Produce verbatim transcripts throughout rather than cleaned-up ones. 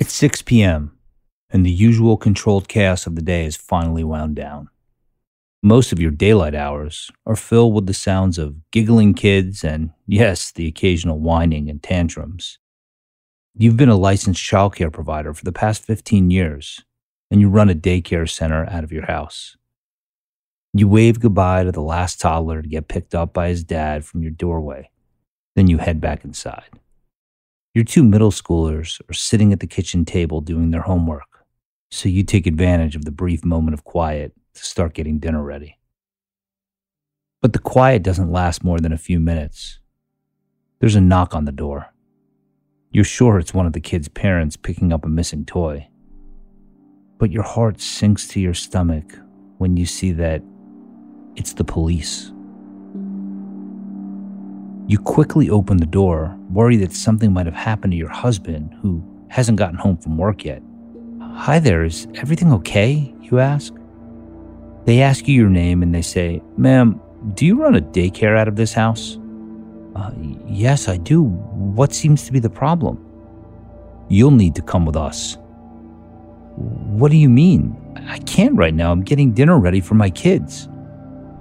It's six p.m., and the usual controlled chaos of the day is finally wound down. Most of your daylight hours are filled with the sounds of giggling kids and, yes, the occasional whining and tantrums. You've been a licensed childcare provider for the past fifteen years, and you run a daycare center out of your house. You wave goodbye to the last toddler to get picked up by his dad from your doorway. Then you head back inside. Your two middle schoolers are sitting at the kitchen table doing their homework, so you take advantage of the brief moment of quiet to start getting dinner ready. But the quiet doesn't last more than a few minutes. There's a knock on the door. You're sure it's one of the kids' parents picking up a missing toy. But your heart sinks to your stomach when you see that it's the police. You quickly open the door, worried that something might have happened to your husband, who hasn't gotten home from work yet. "Hi there, is everything okay?" you ask. They ask you your name and they say, "Ma'am, do you run a daycare out of this house?" Uh, yes, I do. What seems to be the problem?" "You'll need to come with us." "What do you mean? I can't right now. I'm getting dinner ready for my kids."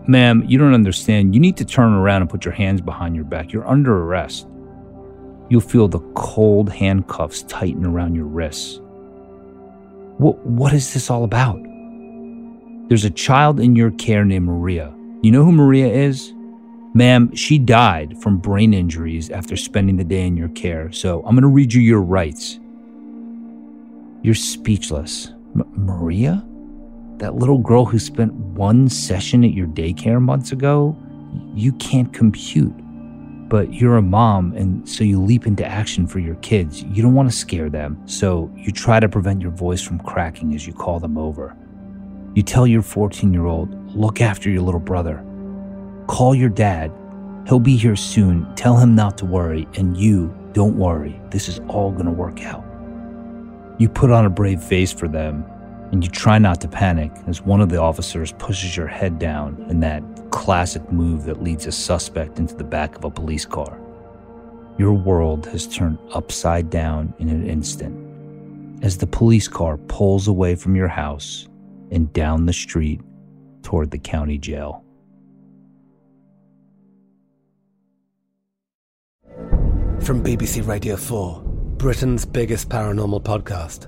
"Ma'am, you don't understand. You need to turn around and put your hands behind your back. You're under arrest." You'll feel the cold handcuffs tighten around your wrists. What, what is this all about? "There's a child in your care named Maria. You know who Maria is? Ma'am, she died from brain injuries after spending the day in your care, so I'm going to read you your rights." You're speechless. M- Maria? That little girl who spent one session at your daycare months ago? You can't compute. But you're a mom, and so you leap into action for your kids. You don't want to scare them, so you try to prevent your voice from cracking as you call them over. You tell your fourteen-year-old, "Look after your little brother. Call your dad. He'll be here soon. Tell him not to worry. And you, don't worry. This is all going to work out." You put on a brave face for them, and you try not to panic as one of the officers pushes your head down in that classic move that leads a suspect into the back of a police car. Your world has turned upside down in an instant as the police car pulls away from your house and down the street toward the county jail. From B B C Radio four, Britain's biggest paranormal podcast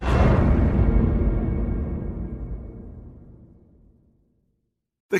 The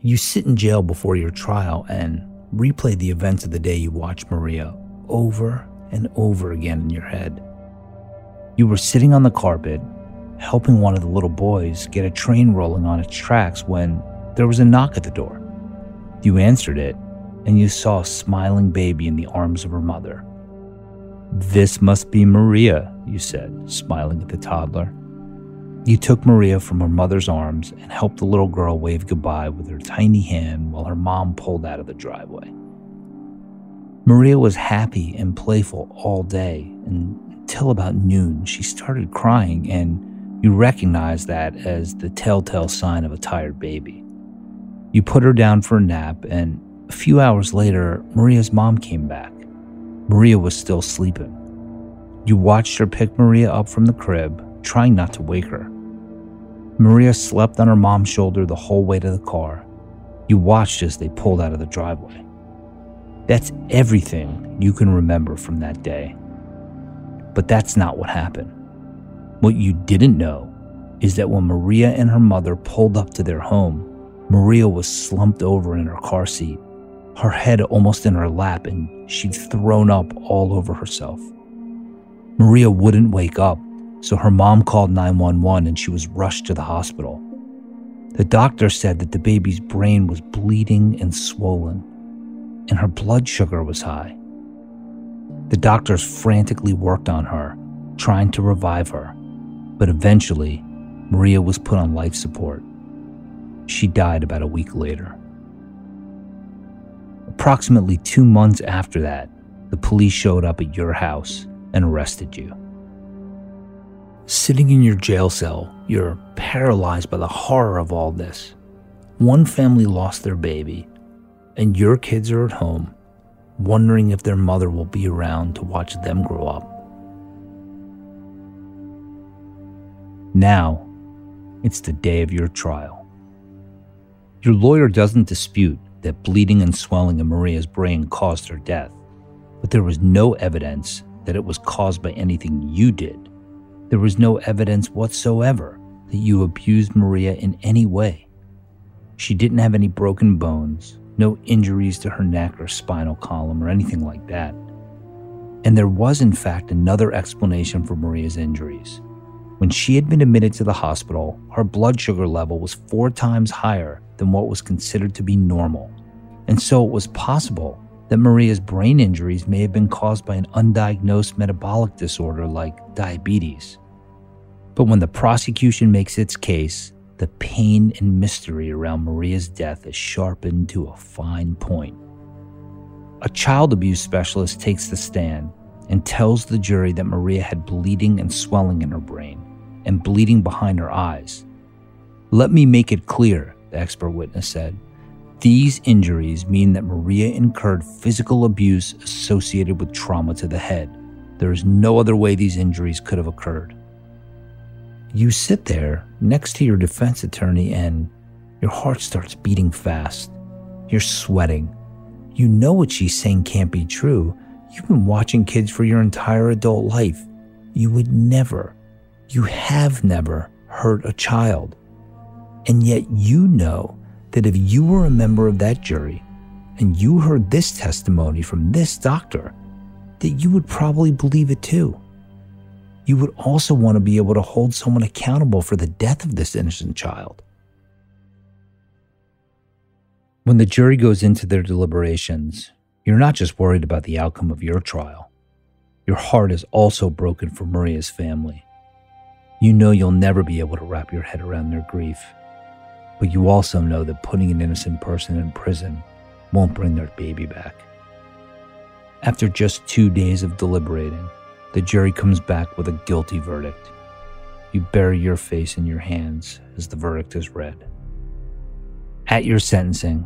You sit in jail before your trial and replay the events of the day you watched Maria over and over again in your head. You were sitting on the carpet, helping one of the little boys get a train rolling on its tracks when there was a knock at the door. You answered it, and you saw a smiling baby in the arms of her mother. "This must be Maria," you said, smiling at the toddler. You took Maria from her mother's arms and helped the little girl wave goodbye with her tiny hand while her mom pulled out of the driveway. Maria was happy and playful all day, and until about noon, she started crying, and you recognized that as the telltale sign of a tired baby. You put her down for a nap, and a few hours later, Maria's mom came back. Maria was still sleeping. You watched her pick Maria up from the crib, trying not to wake her. Maria slept on her mom's shoulder the whole way to the car. You watched as they pulled out of the driveway. That's everything you can remember from that day. But that's not what happened. What you didn't know is that when Maria and her mother pulled up to their home, Maria was slumped over in her car seat, her head almost in her lap, and she'd thrown up all over herself. Maria wouldn't wake up, so her mom called nine one one and she was rushed to the hospital. The doctor said that the baby's brain was bleeding and swollen, and her blood sugar was high. The doctors frantically worked on her, trying to revive her, but eventually, Maria was put on life support. She died about a week later. Approximately two months after that, the police showed up at your house and arrested you. Sitting in your jail cell, you're paralyzed by the horror of all this. One family lost their baby, and your kids are at home, wondering if their mother will be around to watch them grow up. Now, it's the day of your trial. Your lawyer doesn't dispute that bleeding and swelling in Maria's brain caused her death, but there was no evidence that it was caused by anything you did. There was no evidence whatsoever that you abused Maria in any way. She didn't have any broken bones, no injuries to her neck or spinal column or anything like that. And there was, in fact, another explanation for Maria's injuries. When she had been admitted to the hospital, her blood sugar level was four times higher than what was considered to be normal. And so it was possible that Maria's brain injuries may have been caused by an undiagnosed metabolic disorder like diabetes. But when the prosecution makes its case, the pain and mystery around Maria's death is sharpened to a fine point. A child abuse specialist takes the stand and tells the jury that Maria had bleeding and swelling in her brain and bleeding behind her eyes. "Let me make it clear," the expert witness said. "These injuries mean that Maria incurred physical abuse associated with trauma to the head. There is no other way these injuries could have occurred." You sit there next to your defense attorney and your heart starts beating fast. You're sweating. You know what she's saying can't be true. You've been watching kids for your entire adult life. You would never, you have never hurt a child. And yet you know that if you were a member of that jury and you heard this testimony from this doctor, that you would probably believe it too. You would also want to be able to hold someone accountable for the death of this innocent child. When the jury goes into their deliberations, you're not just worried about the outcome of your trial. Your heart is also broken for Maria's family. You know you'll never be able to wrap your head around their grief, but you also know that putting an innocent person in prison won't bring their baby back. After just two days of deliberating, the jury comes back with a guilty verdict. You bury your face in your hands as the verdict is read. At your sentencing,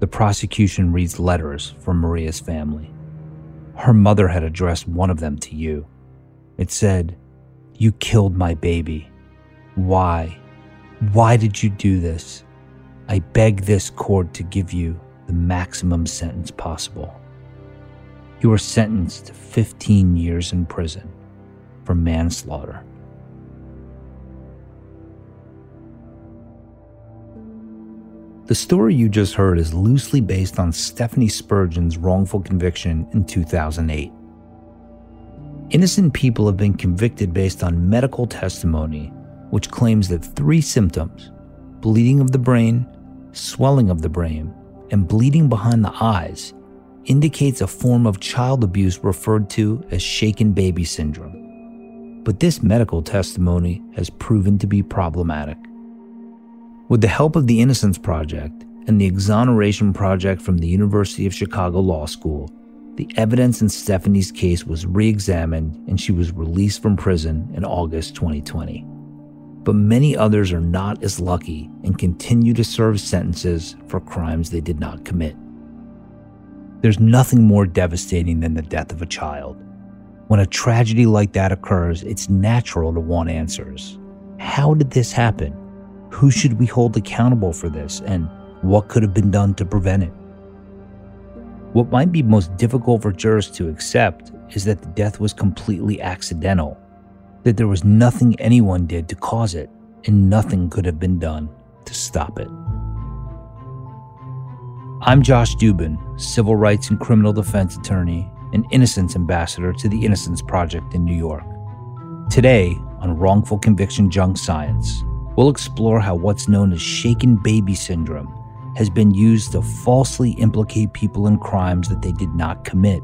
the prosecution reads letters from Maria's family. Her mother had addressed one of them to you. It said, "You killed my baby. Why? Why did you do this? I beg this court to give you the maximum sentence possible." You were sentenced to fifteen years in prison for manslaughter. The story you just heard is loosely based on Stephanie Spurgeon's wrongful conviction in two thousand eight. Innocent people have been convicted based on medical testimony, which claims that three symptoms, bleeding of the brain, swelling of the brain, and bleeding behind the eyes, indicates a form of child abuse referred to as shaken baby syndrome. But this medical testimony has proven to be problematic. With the help of the Innocence Project and the Exoneration Project from the University of Chicago Law School, the evidence in Stephanie's case was re-examined and she was released from prison in August twenty twenty. But many others are not as lucky and continue to serve sentences for crimes they did not commit. There's nothing more devastating than the death of a child. When a tragedy like that occurs, it's natural to want answers. How did this happen? Who should we hold accountable for this? And what could have been done to prevent it? What might be most difficult for jurors to accept is that the death was completely accidental, that there was nothing anyone did to cause it, and nothing could have been done to stop it. I'm Josh Dubin, civil rights and criminal defense attorney and innocence ambassador to the Innocence Project in New York. Today, on Wrongful Conviction: Junk Science, we'll explore how what's known as shaken baby syndrome has been used to falsely implicate people in crimes that they did not commit.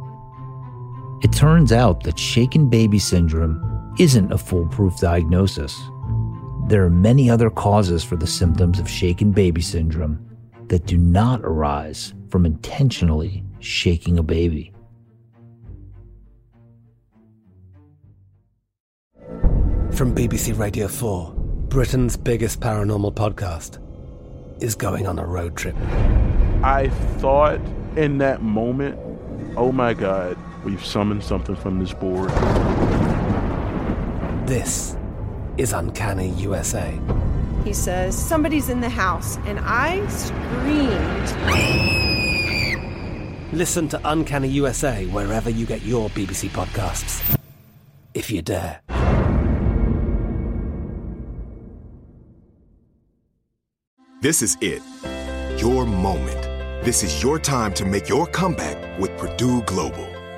It turns out that shaken baby syndrome isn't a foolproof diagnosis. There are many other causes for the symptoms of shaken baby syndrome that do not arise from intentionally shaking a baby. From B B C Radio four, Britain's biggest paranormal podcast is going on a road trip. I thought in that moment, oh my God, we've summoned something from this board. This is Uncanny U S A. He says, somebody's in the house, and I screamed. Listen to Uncanny U S A wherever you get your B B C podcasts, if you dare. This is it. Your moment. This is your time to make your comeback with Purdue Global.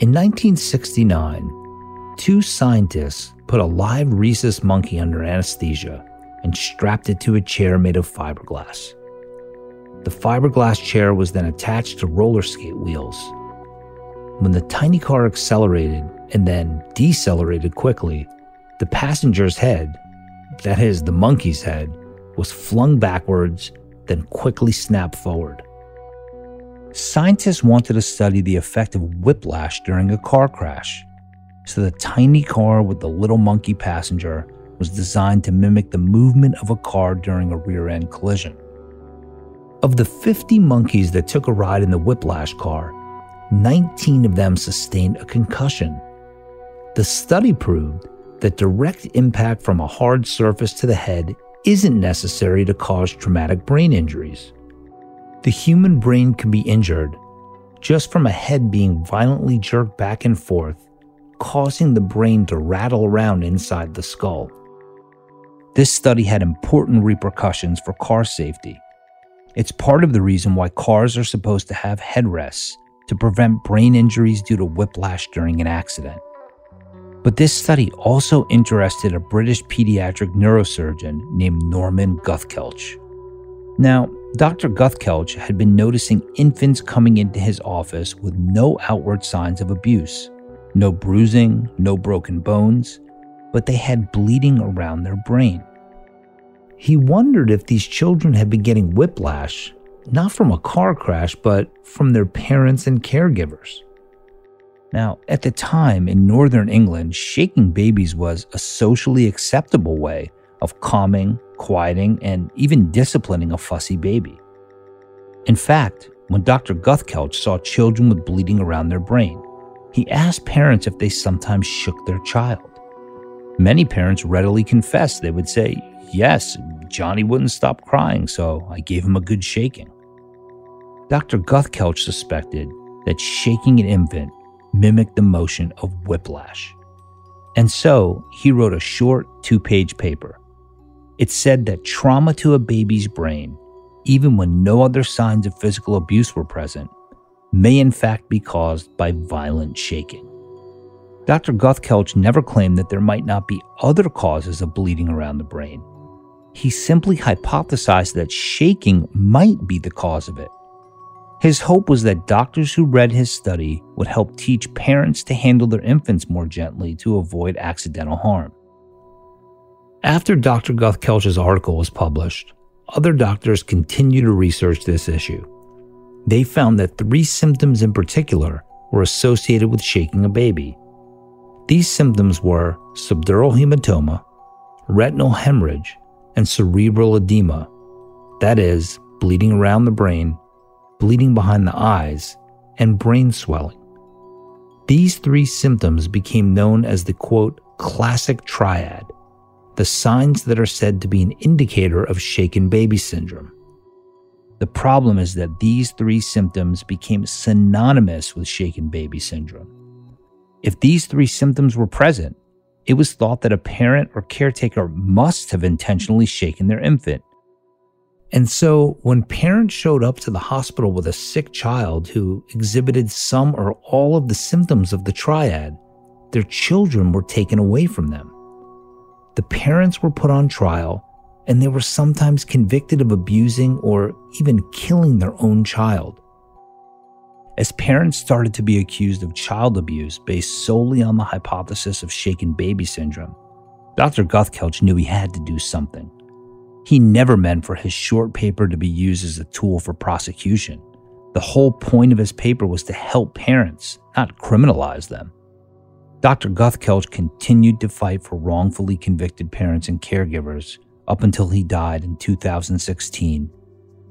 In nineteen sixty-nine, two scientists put a live rhesus monkey under anesthesia and strapped it to a chair made of fiberglass. The fiberglass chair was then attached to roller skate wheels. When the tiny car accelerated and then decelerated quickly, the passenger's head, that is, the monkey's head, was flung backwards, then quickly snapped forward. Scientists wanted to study the effect of whiplash during a car crash. So the tiny car with the little monkey passenger was designed to mimic the movement of a car during a rear-end collision. Of the fifty monkeys that took a ride in the whiplash car, nineteen of them sustained a concussion. The study proved that direct impact from a hard surface to the head isn't necessary to cause traumatic brain injuries. The human brain can be injured just from a head being violently jerked back and forth, causing the brain to rattle around inside the skull. This study had important repercussions for car safety. It's part of the reason why cars are supposed to have headrests to prevent brain injuries due to whiplash during an accident. But this study also interested a British pediatric neurosurgeon named Norman Guthkelch. Now, Doctor Guthkelch had been noticing infants coming into his office with no outward signs of abuse, no bruising, no broken bones, but they had bleeding around their brain. He wondered if these children had been getting whiplash, not from a car crash, but from their parents and caregivers. Now, at the time in northern England, shaking babies was a socially acceptable way of calming, quieting, and even disciplining a fussy baby. In fact, when Doctor Guthkelch saw children with bleeding around their brain, he asked parents if they sometimes shook their child. Many parents readily confessed. They would say, "Yes, Johnny wouldn't stop crying, so I gave him a good shaking." Doctor Guthkelch suspected that shaking an infant mimicked the motion of whiplash. And so he wrote a short two-page paper. It said that trauma to a baby's brain, even when no other signs of physical abuse were present, may in fact be caused by violent shaking. Doctor Guthkelch never claimed that there might not be other causes of bleeding around the brain. He simply hypothesized that shaking might be the cause of it. His hope was that doctors who read his study would help teach parents to handle their infants more gently to avoid accidental harm. After Doctor Guthkelch's article was published, other doctors continued to research this issue. They found that three symptoms in particular were associated with shaking a baby. These symptoms were subdural hematoma, retinal hemorrhage, and cerebral edema, that is, bleeding around the brain, bleeding behind the eyes, and brain swelling. These three symptoms became known as the, quote, classic triad, the signs that are said to be an indicator of shaken baby syndrome. The problem is that these three symptoms became synonymous with shaken baby syndrome. If these three symptoms were present, it was thought that a parent or caretaker must have intentionally shaken their infant. And so, when parents showed up to the hospital with a sick child who exhibited some or all of the symptoms of the triad, their children were taken away from them. The parents were put on trial, and they were sometimes convicted of abusing or even killing their own child. As parents started to be accused of child abuse based solely on the hypothesis of shaken baby syndrome, Doctor Guthkelch knew he had to do something. He never meant for his short paper to be used as a tool for prosecution. The whole point of his paper was to help parents, not criminalize them. Doctor Guthkelch continued to fight for wrongfully convicted parents and caregivers up until he died in two thousand sixteen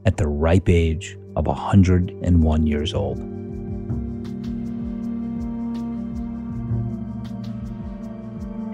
at the ripe age of one hundred one years old.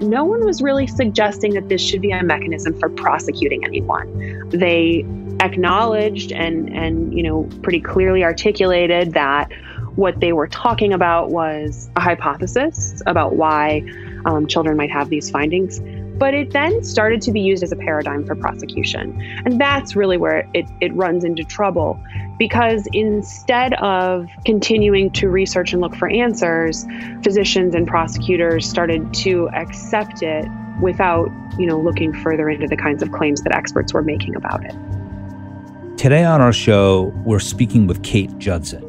No one was really suggesting that this should be a mechanism for prosecuting anyone. They acknowledged and, and you know, pretty clearly articulated that what they were talking about was a hypothesis about why um, children might have these findings. But it then started to be used as a paradigm for prosecution. And that's really where it, it runs into trouble, because instead of continuing to research and look for answers, physicians and prosecutors started to accept it without, you know, looking further into the kinds of claims that experts were making about it. Today on our show, we're speaking with Kate Judson.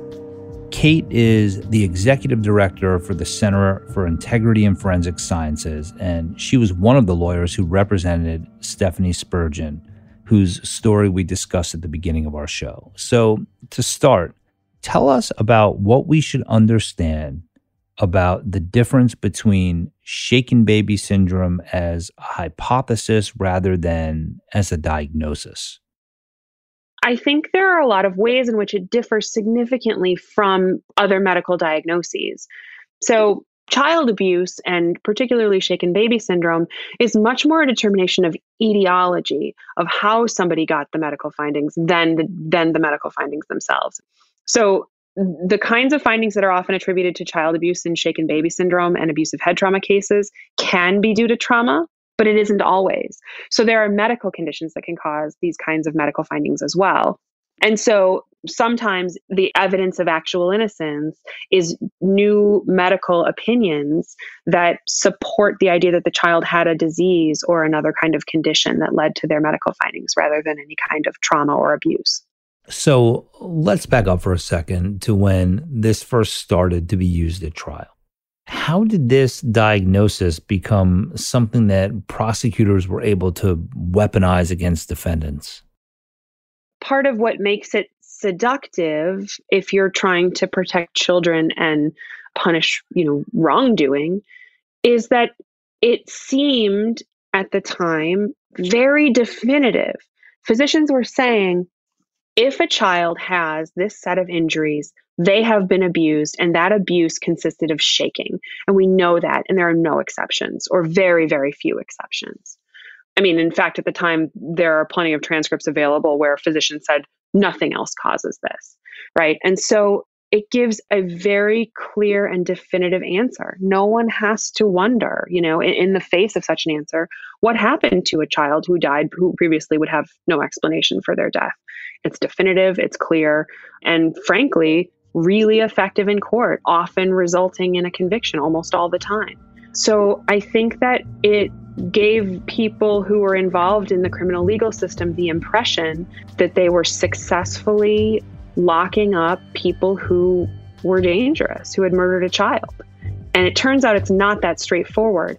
Kate is the executive director for the Center for Integrity in Forensic Sciences, and she was one of the lawyers who represented Stephanie Spurgeon, whose story we discussed at the beginning of our show. So to start, tell us about what we should understand about the difference between shaken baby syndrome as a hypothesis rather than as a diagnosis? I think there are a lot of ways in which it differs significantly from other medical diagnoses. So child abuse, and particularly shaken baby syndrome, is much more a determination of etiology, of how somebody got the medical findings than the, than the medical findings themselves. So the kinds of findings that are often attributed to child abuse in shaken baby syndrome and abusive head trauma cases can be due to trauma, but it isn't always. So there are medical conditions that can cause these kinds of medical findings as well. And so sometimes the evidence of actual innocence is new medical opinions that support the idea that the child had a disease or another kind of condition that led to their medical findings rather than any kind of trauma or abuse. So let's back up for a second to when this first started to be used at trial. How did this diagnosis become something that prosecutors were able to weaponize against defendants? Part of what makes it seductive, if you're trying to protect children and punish, you know, wrongdoing, is that it seemed at the time very definitive. Physicians were saying, if a child has this set of injuries, they have been abused, and that abuse consisted of shaking. And we know that, and there are no exceptions, or very, very few exceptions. I mean, in fact, at the time, there are plenty of transcripts available where physicians said, nothing else causes this, right? And so it gives a very clear and definitive answer. No one has to wonder, you know, in, in the face of such an answer, what happened to a child who died who previously would have no explanation for their death. It's definitive, it's clear, and frankly, really effective in court, often resulting in a conviction almost all the time. So I think that it gave people who were involved in the criminal legal system the impression that they were successfully locking up people who were dangerous, who had murdered a child. And it turns out it's not that straightforward.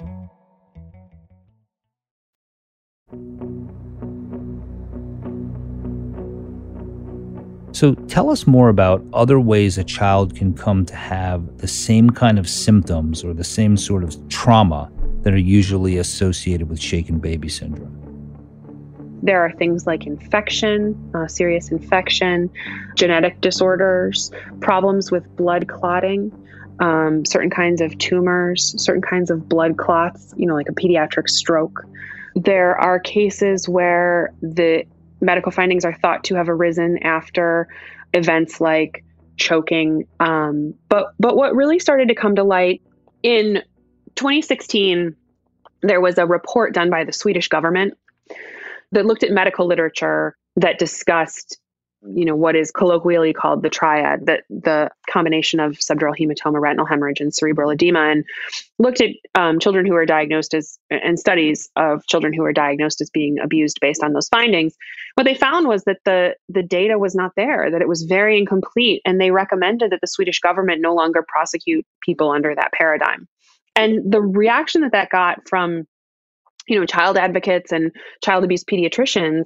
So tell us more about other ways a child can come to have the same kind of symptoms or the same sort of trauma that are usually associated with shaken baby syndrome. There are things like infection, uh, serious infection, genetic disorders, problems with blood clotting, um, certain kinds of tumors, certain kinds of blood clots, you know, like a pediatric stroke. There are cases where the medical findings are thought to have arisen after events like choking. Um, but but what really started to come to light in twenty sixteen, there was a report done by the Swedish government that looked at medical literature that discussed, you know, what is colloquially called the triad, that the combination of subdural hematoma, retinal hemorrhage, and cerebral edema, and looked at um, children who were diagnosed as, and studies of children who were diagnosed as being abused based on those findings. What they found was that the the data was not there, that it was very incomplete, and they recommended that the Swedish government no longer prosecute people under that paradigm. And the reaction that that got from, you know, child advocates and child abuse pediatricians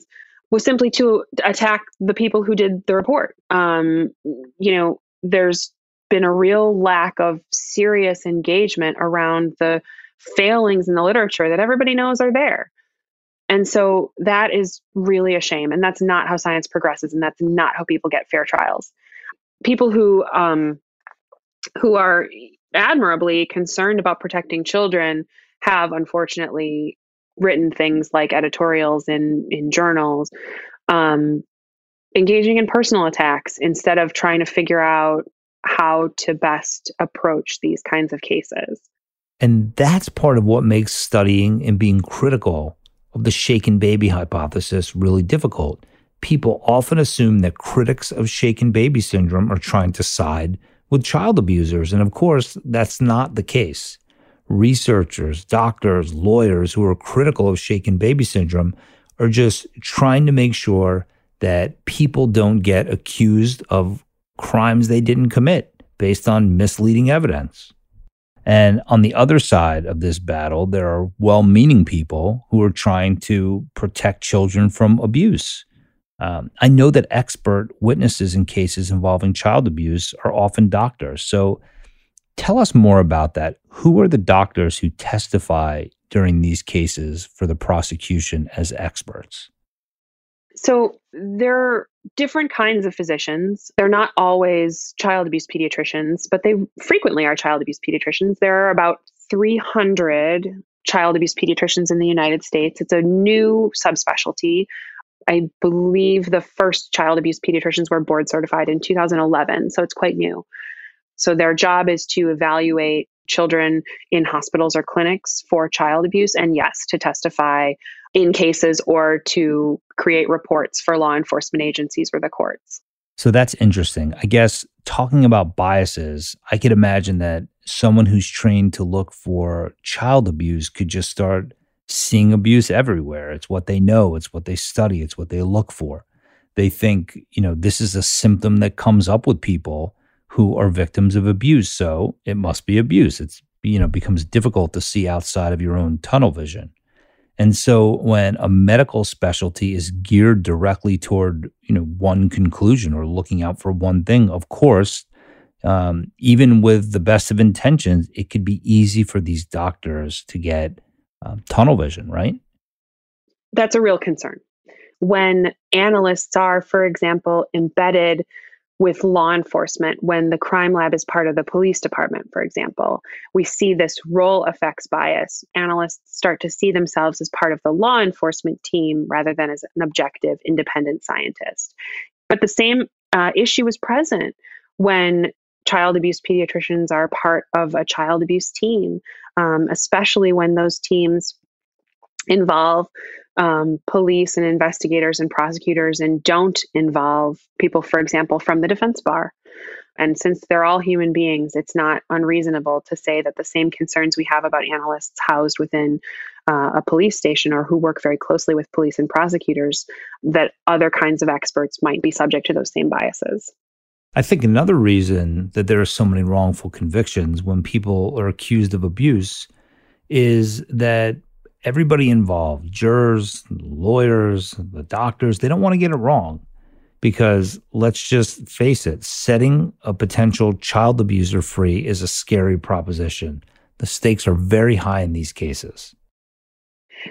was simply to attack the people who did the report. Um, you know, there's been a real lack of serious engagement around the failings in the literature that everybody knows are there. And so that is really a shame. And that's not how science progresses. And that's not how people get fair trials. People who um, who are admirably concerned about protecting children have, unfortunately, written things like editorials in, in journals, um, engaging in personal attacks instead of trying to figure out how to best approach these kinds of cases. And that's part of what makes studying and being critical of the shaken baby hypothesis really difficult. People often assume that critics of shaken baby syndrome are trying to side with child abusers. And of course, that's not the case. Researchers, doctors, lawyers who are critical of shaken baby syndrome are just trying to make sure that people don't get accused of crimes they didn't commit based on misleading evidence. And on the other side of this battle, there are well-meaning people who are trying to protect children from abuse. Um, I know that expert witnesses in cases involving child abuse are often doctors. So tell us more about that. Who are the doctors who testify during these cases for the prosecution as experts? So there are different kinds of physicians. They're not always child abuse pediatricians, but they frequently are child abuse pediatricians. There are about three hundred child abuse pediatricians in the United States. It's a new subspecialty. I believe the first child abuse pediatricians were board certified in two thousand eleven, so it's quite new. So their job is to evaluate children in hospitals or clinics for child abuse, and yes, to testify in cases or to create reports for law enforcement agencies or the courts. So that's interesting. I guess talking about biases, I could imagine that someone who's trained to look for child abuse could just start seeing abuse everywhere. It's what they know. It's what they study. It's what they look for. They think, you know, this is a symptom that comes up with people who are victims of abuse, so it must be abuse. It's, you know, becomes difficult to see outside of your own tunnel vision. And so when a medical specialty is geared directly toward, you know, one conclusion or looking out for one thing, of course, um, even with the best of intentions, it could be easy for these doctors to get um, tunnel vision, right? That's a real concern. When analysts are, for example, embedded with law enforcement, when the crime lab is part of the police department, for example, we see this role effects bias. Analysts start to see themselves as part of the law enforcement team rather than as an objective, independent scientist. But the same uh, issue is present when child abuse pediatricians are part of a child abuse team, um, especially when those teams involve Um, police and investigators and prosecutors and don't involve people, for example, from the defense bar. And since they're all human beings, it's not unreasonable to say that the same concerns we have about analysts housed within uh, a police station or who work very closely with police and prosecutors, that other kinds of experts might be subject to those same biases. I think another reason that there are so many wrongful convictions when people are accused of abuse is that everybody involved, jurors, lawyers, the doctors, they don't want to get it wrong because let's just face it, setting a potential child abuser free is a scary proposition. The stakes are very high in these cases.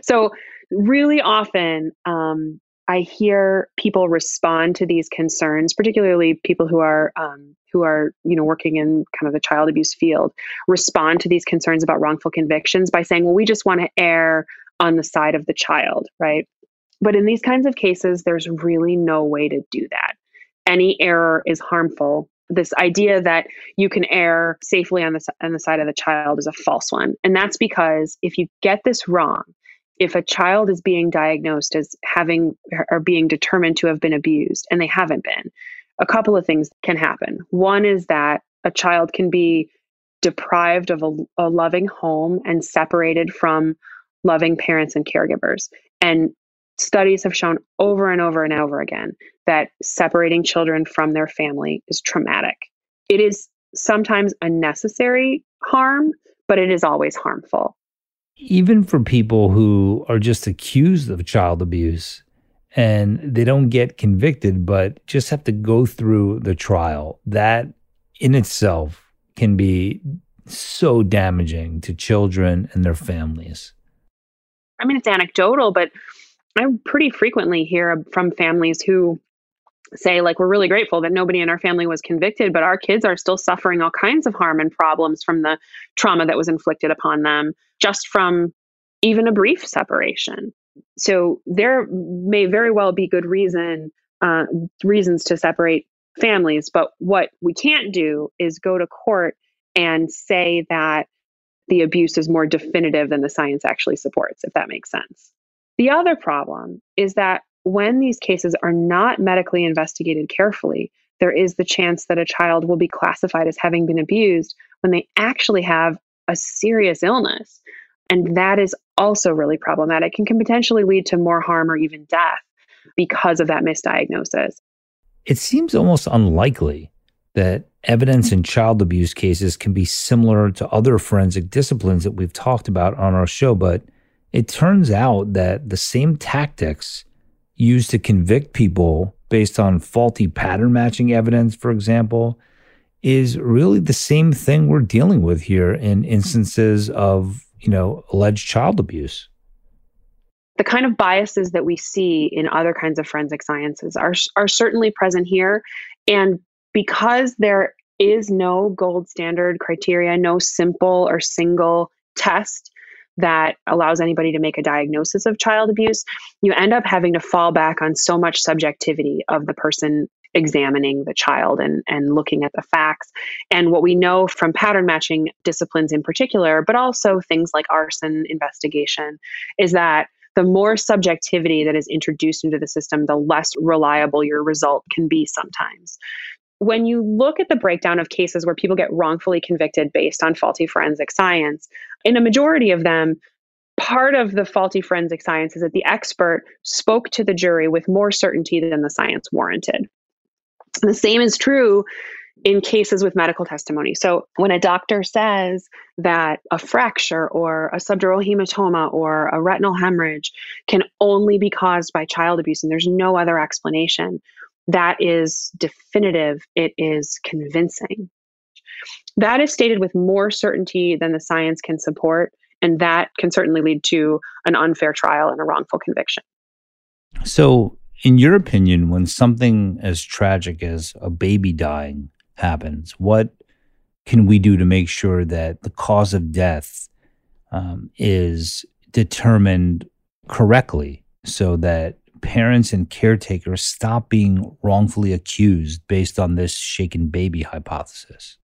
So really often, um, I hear people respond to these concerns, particularly people who are um, who are you know working in kind of the child abuse field, respond to these concerns about wrongful convictions by saying, well, we just want to err on the side of the child, right? But in these kinds of cases, there's really no way to do that. Any error is harmful. This idea that you can err safely on the, on the side of the child is a false one. And that's because if you get this wrong, if a child is being diagnosed as having or being determined to have been abused and they haven't been, a couple of things can happen. One is that a child can be deprived of a, a loving home and separated from loving parents and caregivers. And studies have shown over and over and over again that separating children from their family is traumatic. It is sometimes a necessary harm, but it is always harmful. Even for people who are just accused of child abuse and they don't get convicted, but just have to go through the trial, that in itself can be so damaging to children and their families. I mean, it's anecdotal, but I pretty frequently hear from families who say, like, we're really grateful that nobody in our family was convicted, but our kids are still suffering all kinds of harm and problems from the trauma that was inflicted upon them just from even a brief separation. So there may very well be good reason, uh, reasons to separate families. But what we can't do is go to court and say that the abuse is more definitive than the science actually supports, if that makes sense. The other problem is that when these cases are not medically investigated carefully, there is the chance that a child will be classified as having been abused when they actually have a serious illness. And that is also really problematic and can potentially lead to more harm or even death because of that misdiagnosis. It seems almost unlikely that evidence in child abuse cases can be similar to other forensic disciplines that we've talked about on our show, but it turns out that the same tactics used to convict people based on faulty pattern matching evidence, for example, is really the same thing we're dealing with here in instances of, you know, alleged child abuse. The kind of biases that we see in other kinds of forensic sciences are, are certainly present here. And because there is no gold standard criteria, no simple or single test that allows anybody to make a diagnosis of child abuse, you end up having to fall back on so much subjectivity of the person examining the child and, and looking at the facts. And what we know from pattern matching disciplines in particular, but also things like arson investigation, is that the more subjectivity that is introduced into the system, the less reliable your result can be sometimes. When you look at the breakdown of cases where people get wrongfully convicted based on faulty forensic science, in a majority of them, part of the faulty forensic science is that the expert spoke to the jury with more certainty than the science warranted. The same is true in cases with medical testimony. So when a doctor says that a fracture or a subdural hematoma or a retinal hemorrhage can only be caused by child abuse and there's no other explanation, that is definitive. It is convincing. That is stated with more certainty than the science can support, and that can certainly lead to an unfair trial and a wrongful conviction. So, in your opinion, when something as tragic as a baby dying happens, what can we do to make sure that the cause of death um, is determined correctly so that parents and caretakers stop being wrongfully accused based on this shaken baby hypothesis?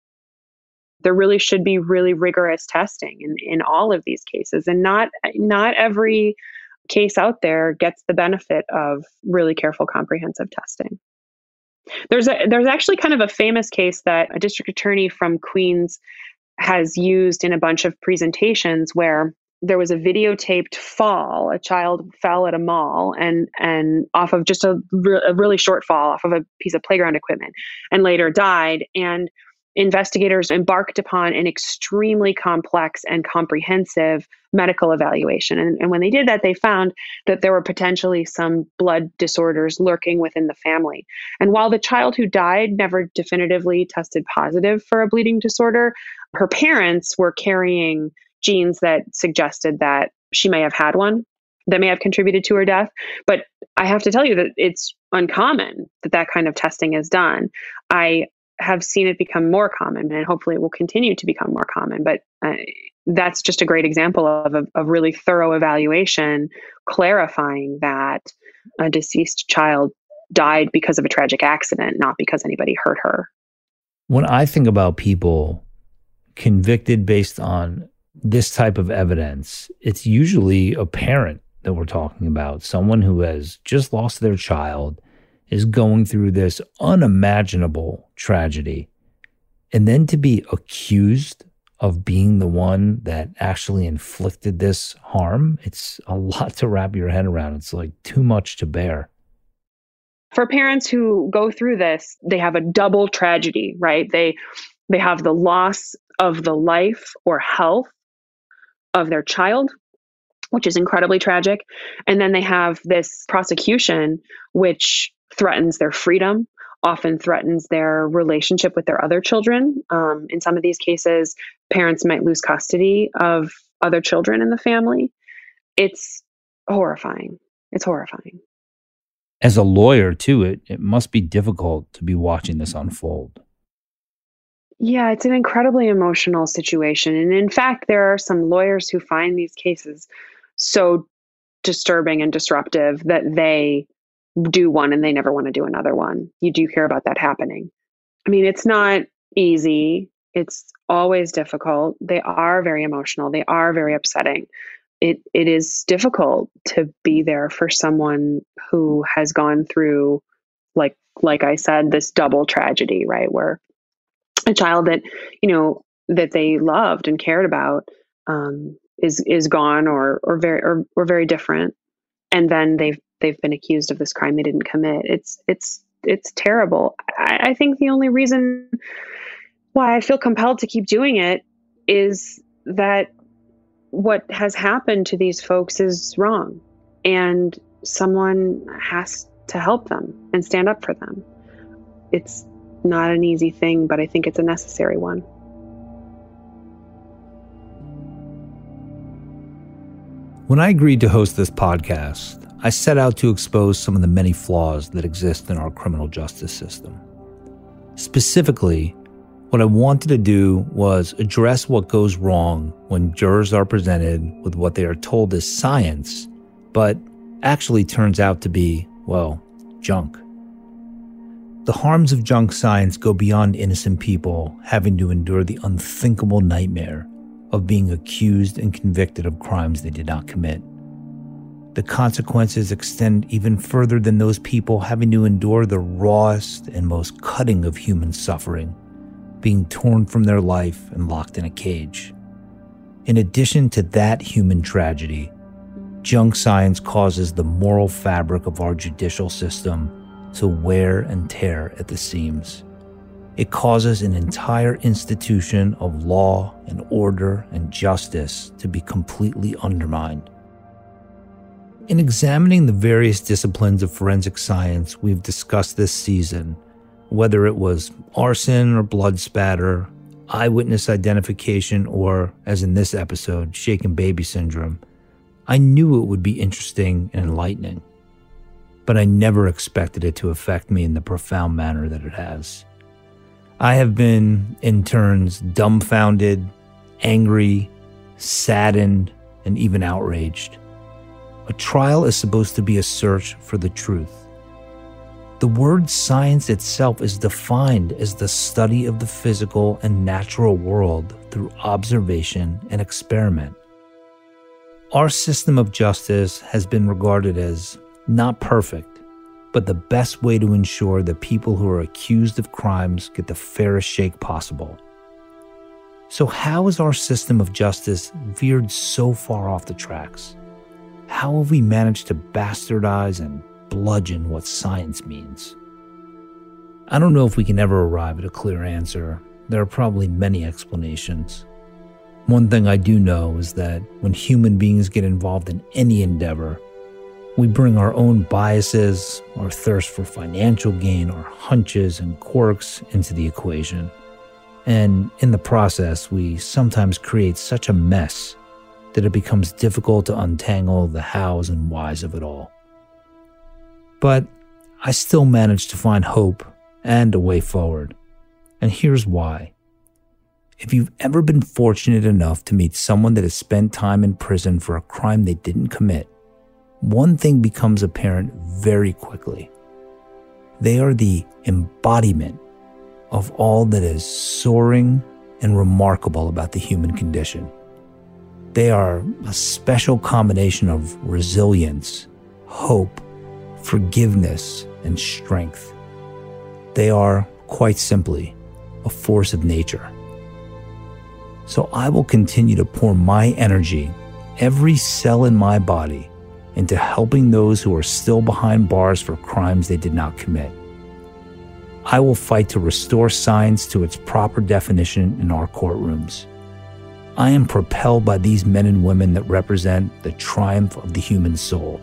There really should be really rigorous testing in, in all of these cases. And not not every case out there gets the benefit of really careful, comprehensive testing. There's a, there's actually kind of a famous case that a district attorney from Queens has used in a bunch of presentations where there was a videotaped fall. A child fell at a mall and and off of just a, re- a really short fall off of a piece of playground equipment and later died. And investigators embarked upon an extremely complex and comprehensive medical evaluation. And, and when they did that, they found that there were potentially some blood disorders lurking within the family. And while the child who died never definitively tested positive for a bleeding disorder, her parents were carrying genes that suggested that she may have had one that may have contributed to her death. But I have to tell you that it's uncommon that that kind of testing is done. I have seen it become more common, and hopefully it will continue to become more common. But uh, that's just a great example of a, a really thorough evaluation, clarifying that a deceased child died because of a tragic accident, not because anybody hurt her. When I think about people convicted based on this type of evidence, it's usually a parent that we're talking about, someone who has just lost their child, is going through this unimaginable tragedy, and then to be accused of being the one that actually inflicted this harm, it's a lot to wrap your head around. It's like too much to bear. For parents who go through this, they have a double tragedy, right? They they have the loss of the life or health of their child, which is incredibly tragic. And then they have this prosecution, which threatens their freedom, often threatens their relationship with their other children. Um, in some of these cases, parents might lose custody of other children in the family. It's horrifying. It's horrifying. As a lawyer, too, it, it must be difficult to be watching this unfold. Yeah, it's an incredibly emotional situation. And in fact, there are some lawyers who find these cases so disturbing and disruptive that they do one and they never want to do another one. You do hear about that happening. I mean, it's not easy. It's always difficult. They are very emotional. They are very upsetting. It it is difficult to be there for someone who has gone through, like like I said, this double tragedy, right? Where a child that, you know, that they loved and cared about um, is is gone or or very or, or very different, and then they've they've been accused of this crime they didn't commit. It's it's it's terrible. I, I think the only reason why I feel compelled to keep doing it is that what has happened to these folks is wrong, and someone has to help them and stand up for them. It's not an easy thing, but I think it's a necessary one. When I agreed to host this podcast, I set out to expose some of the many flaws that exist in our criminal justice system. Specifically, what I wanted to do was address what goes wrong when jurors are presented with what they are told is science, but actually turns out to be, well, junk. The harms of junk science go beyond innocent people having to endure the unthinkable nightmare of being accused and convicted of crimes they did not commit. The consequences extend even further than those people having to endure the rawest and most cutting of human suffering, being torn from their life and locked in a cage. In addition to that human tragedy, junk science causes the moral fabric of our judicial system to wear and tear at the seams. It causes an entire institution of law and order and justice to be completely undermined. In examining the various disciplines of forensic science we've discussed this season, whether it was arson or blood spatter, eyewitness identification, or, as in this episode, shaken baby syndrome, I knew it would be interesting and enlightening. But I never expected it to affect me in the profound manner that it has. I have been, in turns, dumbfounded, angry, saddened, and even outraged. A trial is supposed to be a search for the truth. The word science itself is defined as the study of the physical and natural world through observation and experiment. Our system of justice has been regarded as not perfect, but the best way to ensure that people who are accused of crimes get the fairest shake possible. So how has our system of justice veered so far off the tracks? How have we managed to bastardize and bludgeon what science means? I don't know if we can ever arrive at a clear answer, There are probably many explanations. One thing I do know is that when human beings get involved in any endeavor, we bring our own biases, our thirst for financial gain, our hunches and quirks into the equation. And in the process, we sometimes create such a mess that it becomes difficult to untangle the hows and whys of it all. But I still managed to find hope and a way forward. And here's why. If you've ever been fortunate enough to meet someone that has spent time in prison for a crime they didn't commit, one thing becomes apparent very quickly. They are the embodiment of all that is soaring and remarkable about the human condition. They are a special combination of resilience, hope, forgiveness, and strength. They are, quite simply, a force of nature. So I will continue to pour my energy, every cell in my body, into helping those who are still behind bars for crimes they did not commit. I will fight to restore science to its proper definition in our courtrooms. I am propelled by these men and women that represent the triumph of the human soul.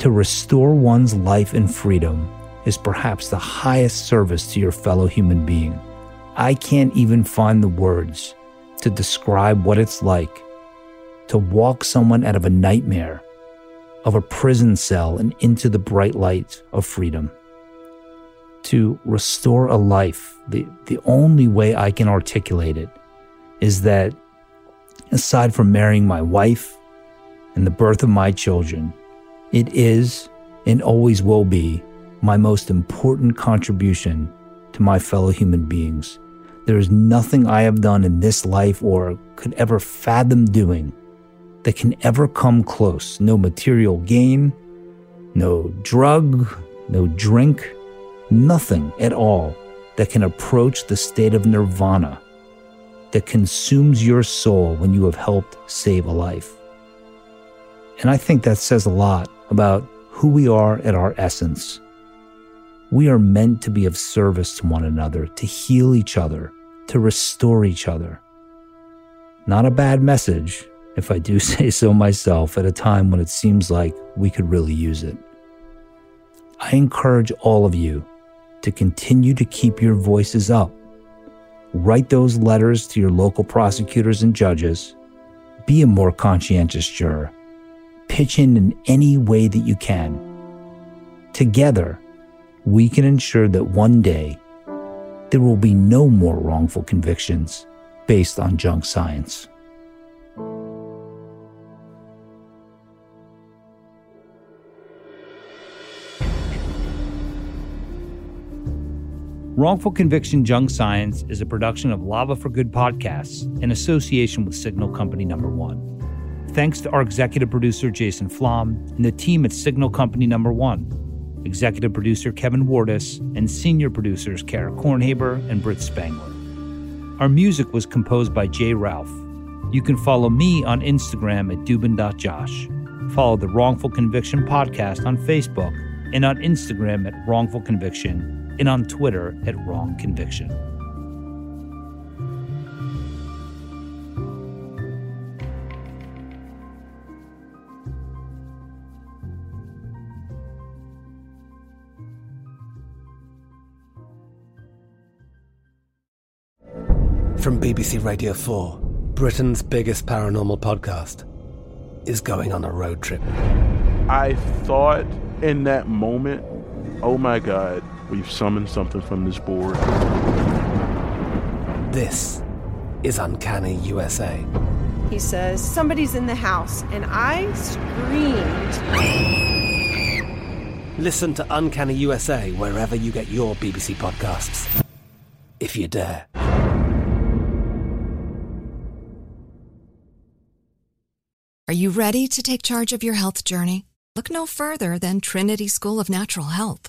To restore one's life and freedom is perhaps the highest service to your fellow human being. I can't even find the words to describe what it's like to walk someone out of a nightmare of a prison cell and into the bright light of freedom. To restore a life, the, the only way I can articulate it is that, aside from marrying my wife and the birth of my children, it is and always will be my most important contribution to my fellow human beings. There is nothing I have done in this life or could ever fathom doing that can ever come close. No material gain, no drug, no drink, nothing at all that can approach the state of nirvana that consumes your soul when you have helped save a life. And I think that says a lot about who we are at our essence. We are meant to be of service to one another, to heal each other, to restore each other. Not a bad message, if I do say so myself, at a time when it seems like we could really use it. I encourage all of you to continue to keep your voices up. Write those letters to your local prosecutors and judges. Be a more conscientious juror. Pitch in in any way that you can. Together, we can ensure that one day there will be no more wrongful convictions based on junk science. Wrongful Conviction Junk Science is a production of Lava for Good Podcasts in association with Signal Company number one. Thanks to our executive producer, Jason Flom, and the team at Signal Company number one, executive producer Kevin Wardis, and senior producers Kara Kornhaber and Britt Spangler. Our music was composed by Jay Ralph. You can follow me on Instagram at dubin dot josh. Follow the Wrongful Conviction Podcast on Facebook and on Instagram at Wrongful Conviction, and on Twitter at Wrong Conviction. From B B C Radio four, Britain's biggest paranormal podcast is going on a road trip. I thought in that moment, oh my God, we've summoned something from this board. This is Uncanny U S A. He says, somebody's in the house, and I screamed. Listen to Uncanny U S A wherever you get your B B C podcasts, if you dare. Are you ready to take charge of your health journey? Look no further than Trinity School of Natural Health.